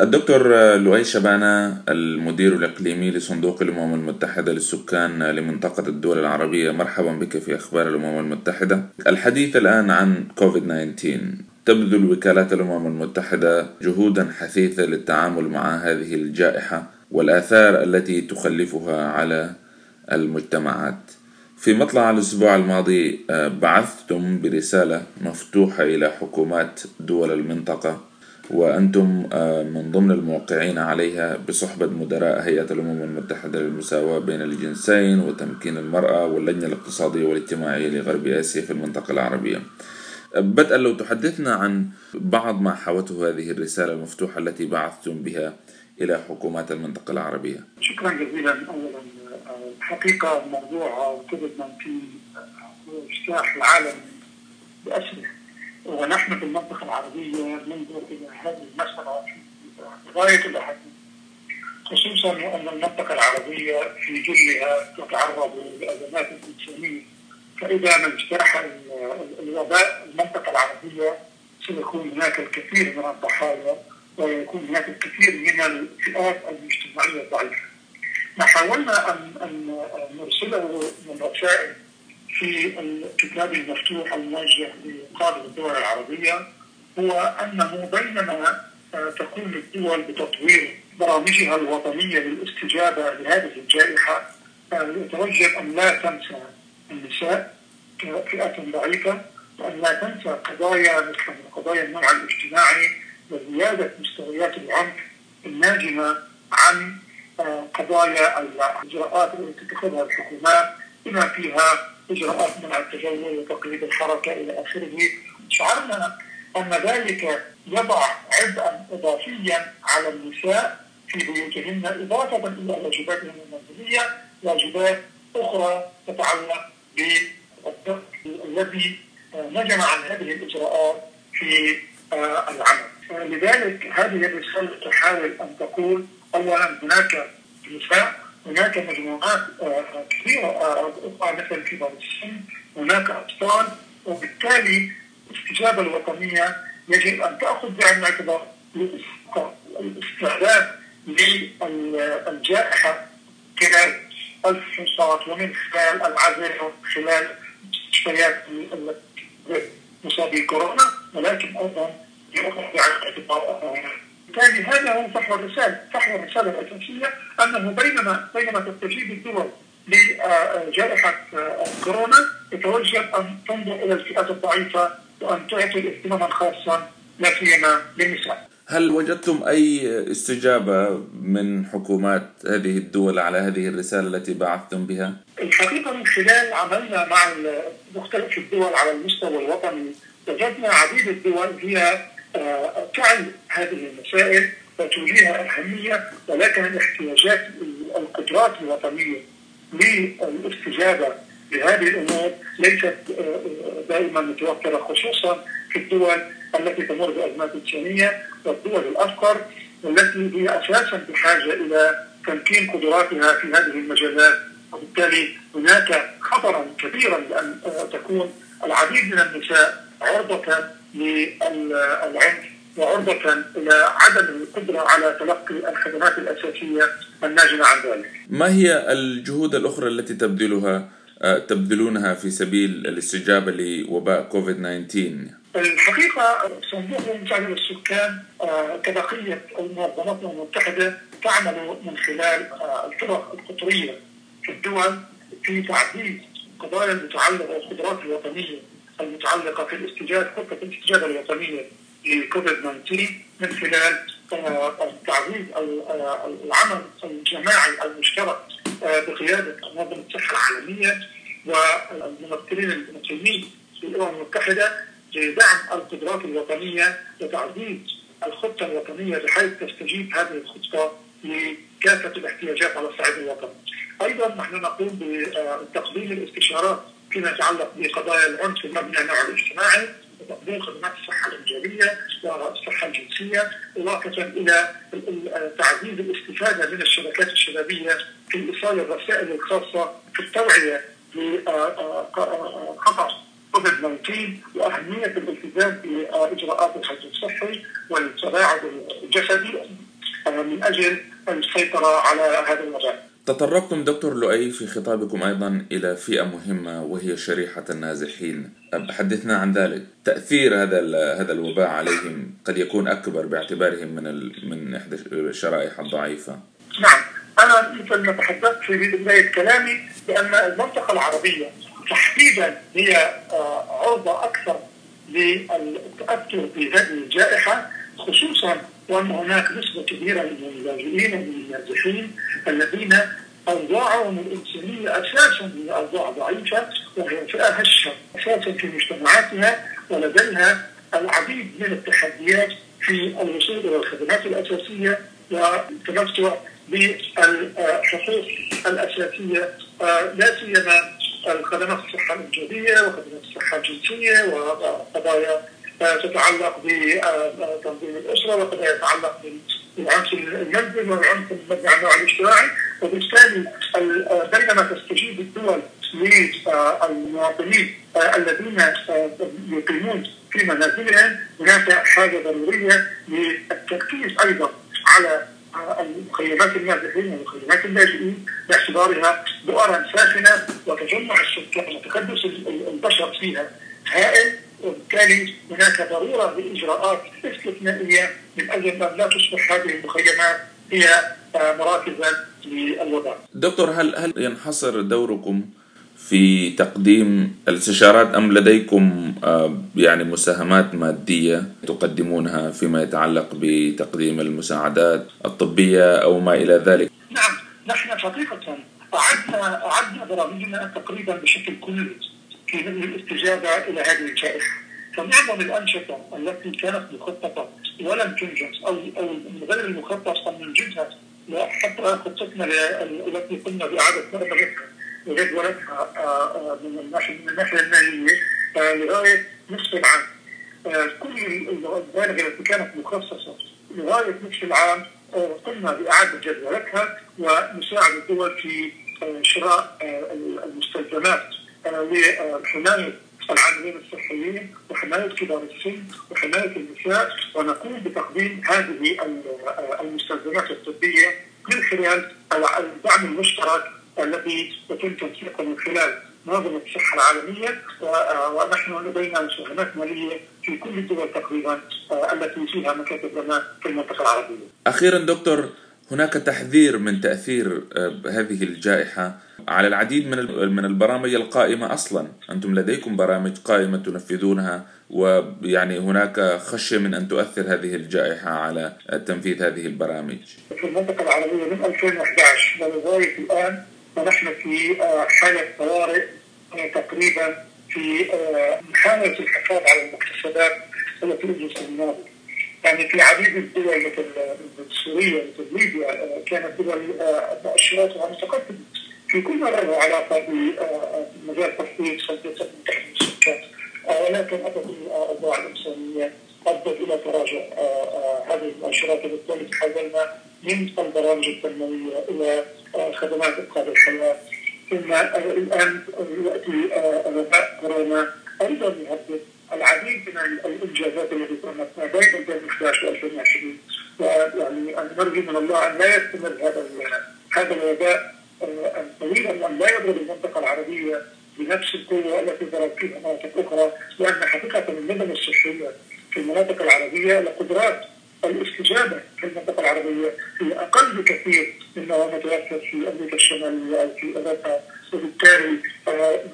الدكتور لؤي شبانه المدير الإقليمي لصندوق الأمم المتحدة للسكان لمنطقة الدول العربية، مرحبا بك في أخبار الأمم المتحدة. الحديث الآن عن كوفيد-19. تبذل وكالات الأمم المتحدة جهودا حثيثة للتعامل مع هذه الجائحة والآثار التي تخلفها على المجتمعات. في مطلع الأسبوع الماضي بعثتم برسالة مفتوحة إلى حكومات دول المنطقة وأنتم من ضمن الموقعين عليها بصحبة مدراء هيئة الأمم المتحدة للمساواة بين الجنسين وتمكين المرأة واللجنة الاقتصادية والاجتماعية لغرب آسيا في المنطقة العربية. بدءا لو تحدثنا عن بعض ما حوته هذه الرسالة المفتوحة التي بعثتم بها إلى حكومات المنطقة العربية. شكرا جزيلا. أولا الحقيقة موضوع كوفيد-19 هو اجتاح العالم بأسره، ونحن في المنطقة العربية ننظر إلى هذه المسألة في غاية الأهمية، خصوصا أن المنطقة العربية في جملها تتعرض لأزمات إنسانية، فإذا من اجتاح الوباء المنطقة العربية سيكون هناك الكثير من الضحايا ويكون هناك الكثير من الفئات المجتمعية الضعيفة. حاولنا أن نرسله من رسائل في الكتاب المفتوح الموجه لقادة الدول العربية، هو أنه بينما تقوم الدول بتطوير برامجها الوطنية للاستجابة لهذه الجائحة، يتوجب أن لا تنسى النساء كفئة ضعيفة، وأن لا تنسى قضايا مثل قضايا النوع الاجتماعي وزيادة مستويات العنف الناجمة عن قضايا الإجراءات التي تتخذها الحكومات بما فيها إجراءات منع التجول وتقييد الحركة إلى آخره. شعرنا أن ذلك يضع عبئا إضافيا على النساء في بيوتهن، إضافة إلى واجباتهن المنزلية واجبات أخرى تتعلق بالضغط الذي نجم عن هذه الإجراءات في العمل. لذلك هذه الرسالة تحاول أن تقول أولاً هناك نساء، هناك مجموعات كثيرة أخرى مثل كبار السن، هناك أطفال، وبالتالي الاستجابة الوطنية يجب أن تأخذ بعين الاعتبار الاستعداد للجائحة خلال الفحوصات ومن خلال العزل وخلال المستشفيات مصابي كورونا، ولكن أيضاً يأخذ بعين الاعتبار. بالتالي هذا هو صحوة الرسالة الأساسية، أنه بينما تستجيب الدول لجائحة كورونا يتوجب أن تنظر إلى الفئات الضعيفة وأن تعطي اهتماما خاصا لا سيما للنساء. هل وجدتم أي استجابة من حكومات هذه الدول على هذه الرسالة التي بعثتم بها؟ الحقيقة من خلال عملنا مع مختلف الدول على المستوى الوطني وجدنا عديد الدول هي تعلم هذه المسائل وتوليها أهمية، ولكن الاحتياجات القدرات الوطنية للاستجابة لهذه الأمور ليست دائما متوفرة، خصوصا في الدول التي تمر بأزمات إنسانية والدول الأفقر والتي هي أساسا بحاجة إلى تمكين قدراتها في هذه المجالات. وبالتالي هناك خطرا كبيرا لأن تكون العديد من النساء عرضة للعنف وعرضة إلى عدم القدرة على تلقي الخدمات الأساسية الناجمة عن ذلك. ما هي الجهود الأخرى التي تبذلونها في سبيل الاستجابة لوباء كوفيد-19؟ الحقيقة صندوق الأمم المتحدة للسكان كبقية المنظمات المتحدة تعمل من خلال الفرق القطرية في الدول في تعزيز قضايا المتعلقة بالقدرات الوطنية المتعلقة في خطة الاستجابة الوطنية لكوفيد-19 من خلال تعزيز العمل الجماعي المشترك بقيادة منظمة الصحة العالمية والممثلين المقيمين في الأمم المتحدة لدعم القدرات الوطنية وتعزيز الخطة الوطنية بحيث تستجيب هذه الخطة لكافة الاحتياجات على الصعيد الوطني. أيضا نحن نقوم بتقديم الاستشارات فيما يتعلق بقضايا العنف المبني على النوع الاجتماعي وتقديم خدمات الصحة الإنجابية والصحة الجنسية، إضافة إلى تعزيز الاستفادة من الشبكات الشبابية في إيصال الرسائل الخاصة في التوعية بخطر كوفيد-19 وأهمية الالتزام بإجراءات الحجر الصحي والتباعد الجسدي أيضا من أجل السيطرة على هذا المجال. تطرقتم دكتور لؤي في خطابكم أيضا إلى فئة مهمة وهي شريحة النازحين، حدثنا عن ذلك. تأثير هذا الوباء عليهم قد يكون أكبر باعتبارهم من إحدى الشرائح الضعيفة. نعم، أنا مثل تحدثت في بداية كلامي بأن المنطقة العربية تحديدا هي عرضة أكثر للتأثر بهذه الجائحة، خصوصا وأن هناك نسبة كبيرة من اللاجئين والنازحين الذين أوضاعهم الإنسانية أساسا من أوضاع ضعيفة، وهي فئة هشة أساسا في مجتمعاتها، ولديها العديد من التحديات في الوصول إلى الخدمات الأساسية وتمتع بالحقوق الأساسية، لا سيما الخدمات الصحة الإنجابية وخدمات الصحة الجنسية وقضايا تتعلق بتنظيم الأسرة وقضايا تتعلق بالعنف المنزل والعنف المجتمعي الاجتماعي. وبالتالي بينما تستجيب الدول للمواطنين الذين يقيمون في منازلهم، هناك حاجة ضرورية للتركيز أيضا على المخيمات النازحين ومخيمات اللاجئين باعتبارها بؤرا ساخنة، وتجمع السكان وتكدس البشر فيها هائل، وبالتالي هناك ضرورة لإجراءات استثنائية من أجل أن لا تصبح هذه المخيمات هي مراكزا للوباء. دكتور، هل ينحصر دوركم في تقديم الاستشارات أم لديكم يعني مساهمات مادية تقدمونها فيما يتعلق بتقديم المساعدات الطبية أو ما إلى ذلك؟ نعم، نحن حقيقة أعدنا برامجنا تقريبا بشكل كلي في الاستجابة إلى هذه الجائحة، فمعظم الأنشطة التي كانت مخططة ولم تنجز أو غير المخطط أن ننجزها، حتى خطتنا التي قمنا بإعادة برمجتها وجدولتها من الناحية المالية لغاية نصف العام، كل المبالغ التي كانت مخصصة لغاية نصف العام قمنا بإعادة جدولتها ومساعدة الدول في شراء المستلزمات لحماية العاملين الصحيين وحماية كبار السن وحماية النساء، ونقوم بتقديم هذه المستلزمات الطبية من خلال الدعم المشترك الذي يتم تنسيقه من خلال منظمة الصحة العالمية. ونحن لدينا مساهمات مالية في كل الدول تقريبا التي فيها مكاتب لنا في المنطقة العربية. أخيرا دكتور، هناك تحذير من تأثير هذه الجائحة على العديد من البرامج القائمة أصلا، أنتم لديكم برامج قائمة تنفذونها، ويعني هناك خشية من أن تؤثر هذه الجائحة على تنفيذ هذه البرامج. في المنطقة العربية من 2011 ولغاية الآن ونحن في حالة طوارئ تقريبا في محاولة الحفاظ على المكتسبات التي أنجزت الماضي. يعني في عديد الدول مثل سوريا مثل ليبيا كانت دول مؤشراتها متقدمة في كل ما له علاقة بمجال تحقيق صندوق الأمم المتحدة للسكان، ولكن أدت الأوضاع الإنسانية أدت إلى تراجع هذه المؤشرات، وبالتالي تحولنا من البرامج التنموية إلى خدمات إنقاذ الحياة. ثم الآن يأتي وباء كورونا أيضا يهدد العديد من الإنجازات التي تمتنا بين 2011 و 2020، ويعني نرجو من الله أن لا يستمر هذا الوباء طويلا، وأن لا يضرب المنطقة العربية بنفس القوة التي ضرب فيها مناطق أخرى، لأن حقيقة المدن الصحية في المناطق العربية لقدرات الاستجابة في المنطقة العربية هي أقل بكثير مما هو متوفر في أمريكا الشمالية أو في أوروبا، وبالتالي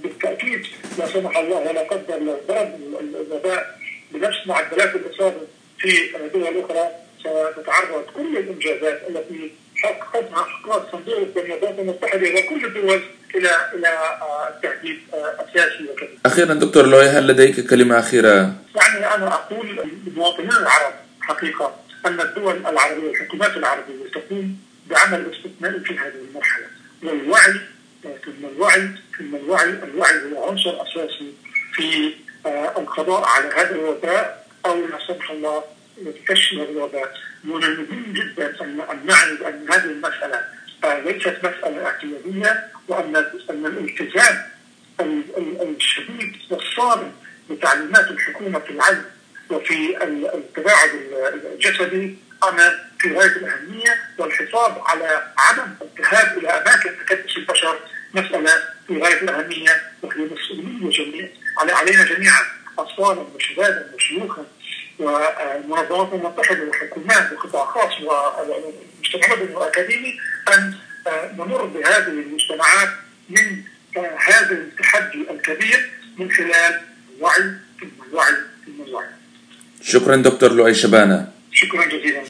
بالتأكيد لا سمح الله ولا قدر لو ضرب الوباء بنفس معدلات الإصابة في دول أخرى، ستتعرض كل الإنجازات التي حققت صندوق الأمم المتحدة وكل الدول إلى التهديد أساسي وكذلك. أخيرا دكتور لؤي، هل لديك كلمة أخيرة؟ يعني أنا أقول للمواطنين العرب حقيقة أن الدول العربية والحكومات العربية تقوم بعمل استثنائي في هذه المرحلة، والوعي الوعي هو عنصر أساسي في القضاء على هذا الوباء أو لا سمح الله تفشي هذا الوباء. من المهم جدا أن نعرف أن هذه المسألة ليست مسألة اعتيادية، وأن الالتزام الشديد والصارم بتعليمات الحكومة في العلم وفي التباعد الجسدي أمر في غاية الأهمية، الحفاظ على عدم الذهاب إلى أماكن تكدس البشر مسألة في غاية الأهمية وهي مسؤولية جميع علينا جميعا، أطفالا وشبابا وشيوخا والمنظمات المتحدة والحكومات وقطاع خاص والمجتمعات الأكاديمي أن نمر بهذه المجتمعات من هذا التحدي الكبير من خلال وعي. شكرا دكتور لؤي شبانه. شكرا جزيلا.